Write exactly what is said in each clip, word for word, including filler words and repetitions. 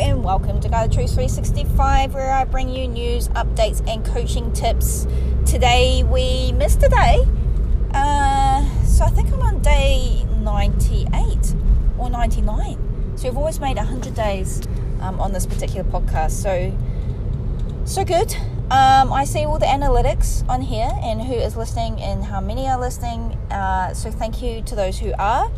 and welcome to Guy The Truth three sixty-five, where I bring you news, updates and coaching tips. Today we missed a day, uh, so I think I'm on day ninety-eight or ninety-nine, so we've always made one hundred days um, on this particular podcast, so so good. Um, I see all the analytics on here and who is listening and how many are listening, uh, so thank you to those who are.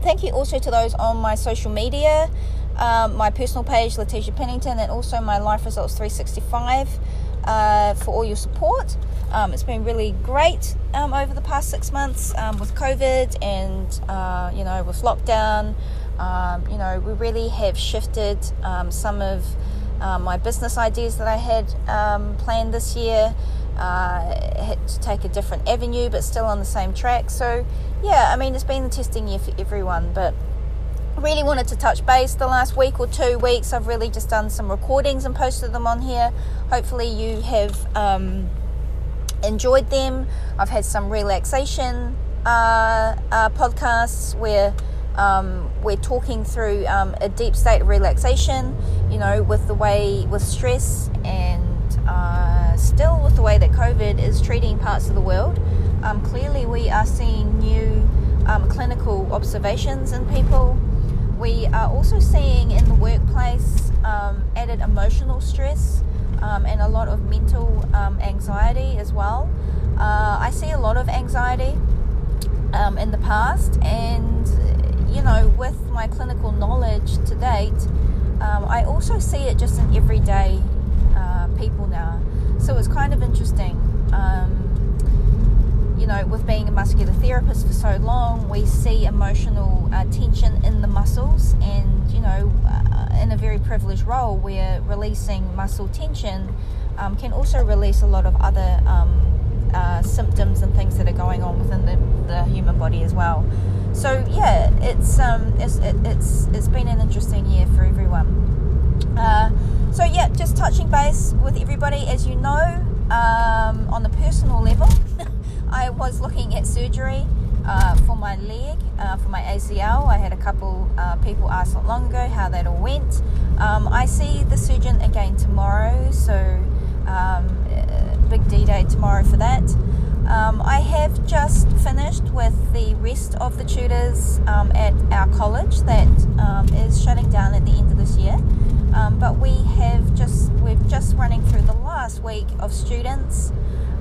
Thank you also to those on my social media, um, my personal page, Leticia Pennington, and also my Life Results three sixty-five, uh, for all your support. Um, it's been really great um, over the past six months um, with COVID and, uh, you know, with lockdown. Um, you know, we really have shifted um, some of uh, my business ideas that I had um, planned this year. Uh, had to take a different avenue, but still on the same track. So, yeah, I mean, it's been a testing year for everyone, but really wanted to touch base the last week or two weeks. I've really just done some recordings and posted them on here. Hopefully you have um, enjoyed them. I've had some relaxation uh, uh, podcasts where um, we're talking through um, a deep state of relaxation, you know, with the way, with stress and Uh, still with the way that COVID is treating parts of the world. Um, clearly we are seeing new um, clinical observations in people. We are also seeing in the workplace um, added emotional stress um, and a lot of mental um, anxiety as well. Uh, I see a lot of anxiety um, in the past, and you know, with my clinical knowledge to date, um, I also see it just in everyday Uh, people now, so it's kind of interesting. Um, you know, with being a muscular therapist for so long, we see emotional uh, tension in the muscles, and you know, uh, in a very privileged role, where releasing muscle tension um, can also release a lot of other um, uh, symptoms and things that are going on within the, the human body as well. So yeah, it's um, it's it, it's it's been an interesting year for everyone. Uh, So yeah, just touching base with everybody. As you know, um, on the personal level, I was looking at surgery uh, for my leg, uh, for my A C L. I had a couple uh, people ask not long ago how that all went. Um, I see the surgeon again tomorrow, so um, big D-Day tomorrow for that. Um, I have just finished with the rest of the tutors um, at our college that um, is shutting down at the end of this year. Um, but we have just, we're just running through the last week of students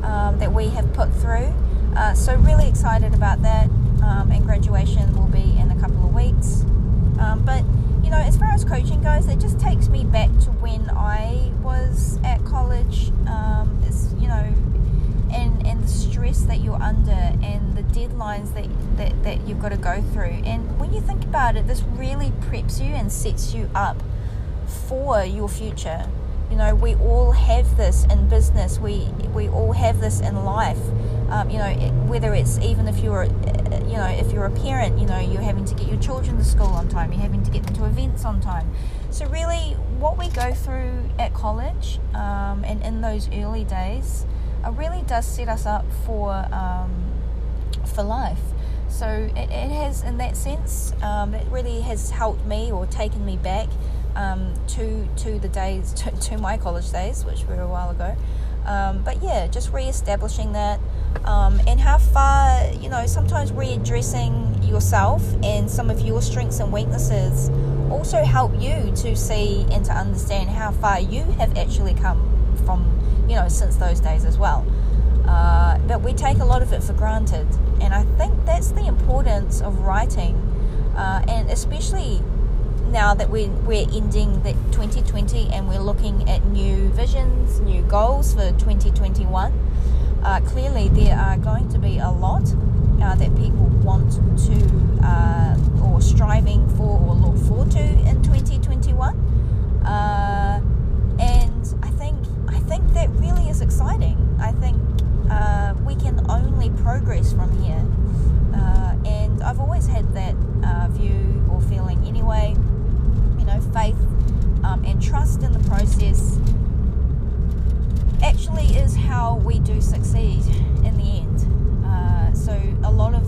um, that we have put through. Uh, so really excited about that, um, and graduation will be in a couple of weeks. Um, but, you know, as far as coaching goes, it just takes me back to when I was at college, um, it's, you know, and, and the stress that you're under and the deadlines that, that, that you've got to go through. And when you think about it, this really preps you and sets you up for your future. You know, we all have this in business, we we all have this in life. Um, you know, it, whether it's even if you're, you know, if you're a parent, you know, you're having to get your children to school on time, you're having to get them to events on time. So really, what we go through at college um, and in those early days, it really does set us up for um, for life. So it, it has, in that sense, um, it really has helped me or taken me back. Um, to to the days to, to my college days, which were a while ago, um, but yeah, just re-establishing that, um, and how far, you know, sometimes readdressing yourself and some of your strengths and weaknesses also help you to see and to understand how far you have actually come from, you know, since those days as well. Uh, but we take a lot of it for granted, and I think that's the importance of writing, uh, and especially now that we're, we're ending the twenty twenty and we're looking at new visions, new goals for twenty twenty-one, uh, clearly there are going to be a lot uh, that people want to uh, or striving for or look forward to in twenty twenty-one, uh, and I think I think that really is exciting. I think uh, we can only progress from here, uh, and I've always had that uh, view or feeling anyway. Faith um, and trust in the process actually is how we do succeed in the end. Uh, so a lot of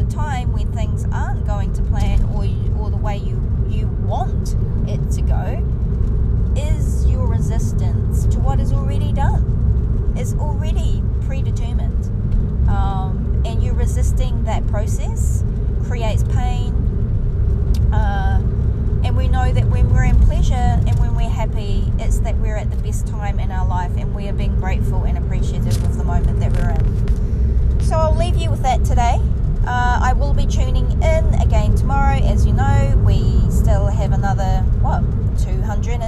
the time when things aren't going to plan or you, or the way you, you want it to go, resistance to what is already done. It's already predetermined. Um, and you resisting that process creates pain. Uh, and we know that when we're in pleasure and when we're happy, it's that we're at the best time in our life and we are being grateful and appreciative of the moment that we're in. So I'll leave you with that today. Uh, I will be tuning in again tomorrow. As you know, we still have another, what, two hundred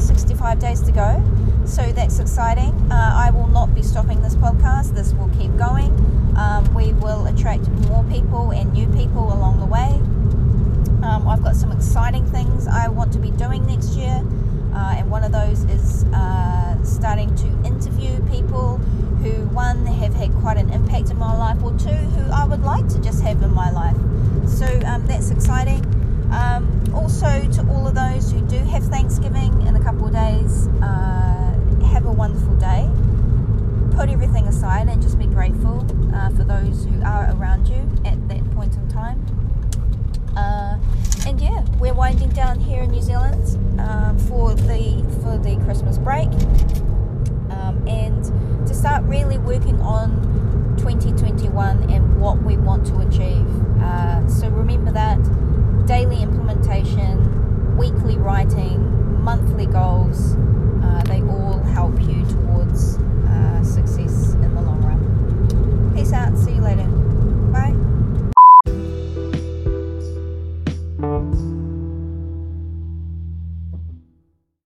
sixty-five days to go. So that's exciting. Uh, I will not be stopping this podcast. This will keep going. Um, we will attract more people and new people along the way. Um, I've got some exciting things I want to be doing next year. Uh, and one of those is uh, starting to interview people who, one, have had quite an impact in my life, or two, who I would like to just have in my life. So um, that's exciting. Um, also, to all of those who do have Thanksgiving in a couple of days, uh, have a wonderful day. Put everything aside and just be grateful uh, for those who are around you at that point in time. Uh, and yeah, we're winding down here in New Zealand um, for the for the Christmas break, um, and to start really working on twenty twenty-one and what we want to achieve. Uh, so remember that daily implementation, weekly writing, monthly goals.